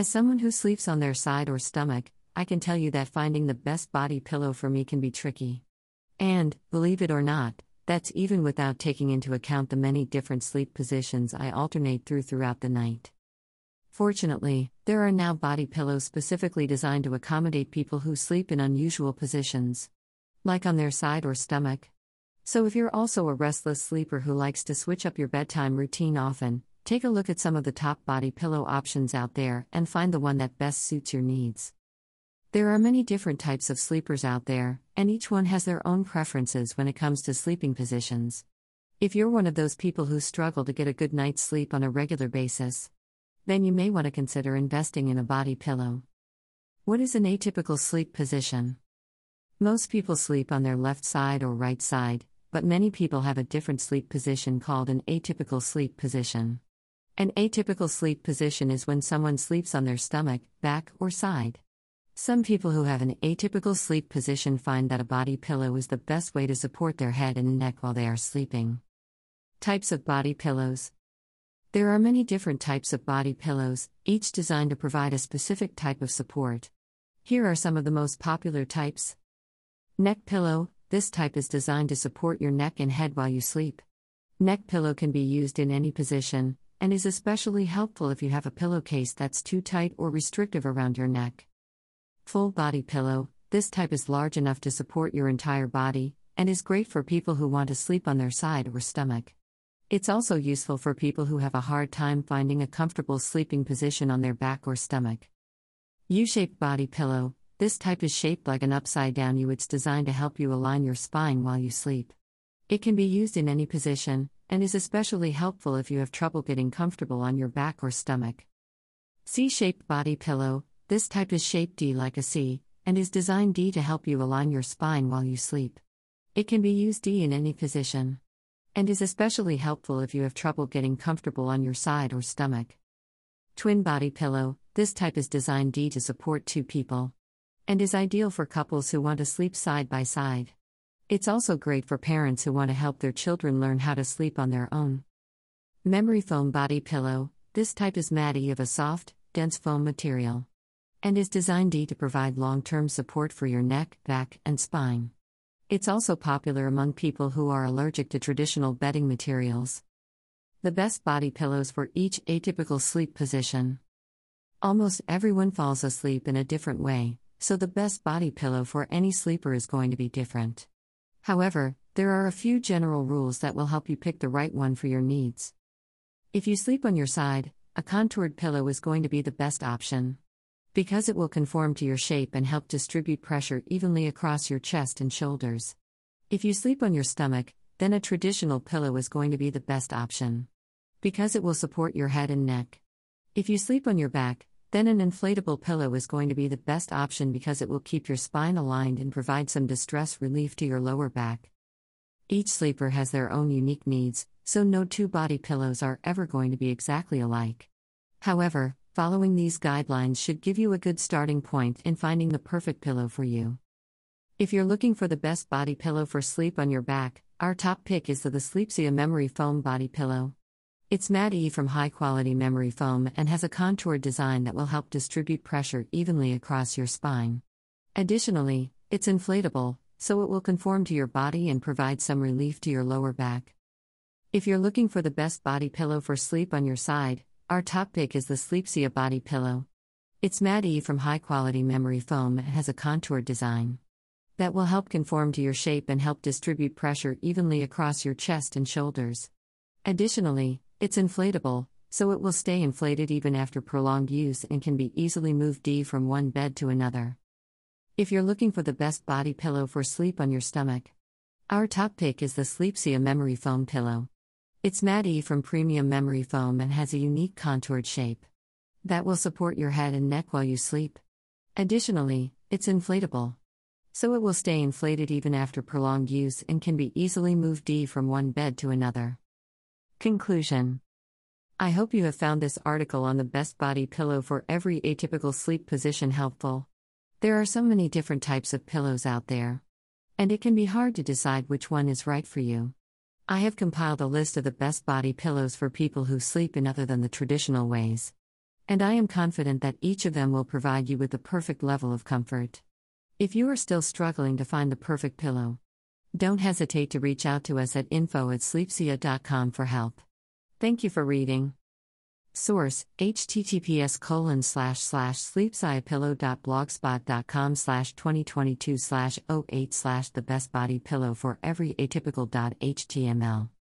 As someone who sleeps on their side or stomach, I can tell you that finding the best body pillow for me can be tricky. And, believe it or not, that's even without taking into account the many different sleep positions I alternate throughout the night. Fortunately, there are now body pillows specifically designed to accommodate people who sleep in unusual positions, like on their side or stomach. So if you're also a restless sleeper who likes to switch up your bedtime routine often, take a look at some of the top body pillow options out there and find the one that best suits your needs. There are many different types of sleepers out there, and each one has their own preferences when it comes to sleeping positions. If you're one of those people who struggle to get a good night's sleep on a regular basis, then you may want to consider investing in a body pillow. What is an atypical sleep position? Most people sleep on their left side or right side, but many people have a different sleep position called an atypical sleep position. An atypical sleep position is when someone sleeps on their stomach, back, or side. Some people who have an atypical sleep position find that a body pillow is the best way to support their head and neck while they are sleeping. Types of body pillows. There are many different types of body pillows, each designed to provide a specific type of support. Here are some of the most popular types. Neck pillow. This type is designed to support your neck and head while you sleep. Neck pillow can be used in any position, and is especially helpful if you have a pillowcase that's too tight or restrictive around your neck. Full body pillow. This type is large enough to support your entire body, and is great for people who want to sleep on their side or stomach. It's also useful for people who have a hard time finding a comfortable sleeping position on their back or stomach. U-shaped body pillow. This type is shaped like an upside-down U. It's designed to help you align your spine while you sleep. It can be used in any position, and is especially helpful if you have trouble getting comfortable on your back or stomach. C-shaped body pillow. This type is shaped D like a C, and is designed D to help you align your spine while you sleep. It can be used D in any position, and is especially helpful if you have trouble getting comfortable on your side or stomach. Twin body pillow. This type is designed D to support two people, and is ideal for couples who want to sleep side by side. It's also great for parents who want to help their children learn how to sleep on their own. Memory foam body pillow. This type is MAD-E of a soft, dense foam material, and is designed to provide long-term support for your neck, back, and spine. It's also popular among people who are allergic to traditional bedding materials. The best body pillows for each atypical sleep position. Almost everyone falls asleep in a different way, so the best body pillow for any sleeper is going to be different. However, there are a few general rules that will help you pick the right one for your needs. If you sleep on your side, a contoured pillow is going to be the best option, because it will conform to your shape and help distribute pressure evenly across your chest and shoulders. If you sleep on your stomach, then a traditional pillow is going to be the best option, because it will support your head and neck. If you sleep on your back, then an inflatable pillow is going to be the best option because it will keep your spine aligned and provide some distress relief to your lower back. Each sleeper has their own unique needs, so no two body pillows are ever going to be exactly alike. However, following these guidelines should give you a good starting point in finding the perfect pillow for you. If you're looking for the best body pillow for sleep on your back, our top pick is the Sleepsia Memory Foam Body Pillow. It's MAD-E from high-quality memory foam and has a contoured design that will help distribute pressure evenly across your spine. Additionally, it's inflatable, so it will conform to your body and provide some relief to your lower back. If you're looking for the best body pillow for sleep on your side, our top pick is the Sleepsia Body Pillow. It's MAD-E from high-quality memory foam and has a contoured design that will help conform to your shape and help distribute pressure evenly across your chest and shoulders. Additionally, it's inflatable, so it will stay inflated even after prolonged use and can be easily moved from one bed to another. If you're looking for the best body pillow for sleep on your stomach, our top pick is the Sleepsia Memory Foam Pillow. It's MAD-E from premium memory foam and has a unique contoured shape that will support your head and neck while you sleep. Additionally, it's inflatable, so it will stay inflated even after prolonged use and can be easily moved from one bed to another. Conclusion. I hope you have found this article on the best body pillow for every atypical sleep position helpful. There are so many different types of pillows out there, and it can be hard to decide which one is right for you. I have compiled a list of the best body pillows for people who sleep in other than the traditional ways, and I am confident that each of them will provide you with the perfect level of comfort. If you are still struggling to find the perfect pillow, don't hesitate to reach out to us at info@sleepsia.com for help. Thank you for reading. Source: https://sleepsiapillow.blogspot.com/2022/08/thebestbodypillow for every atypical.html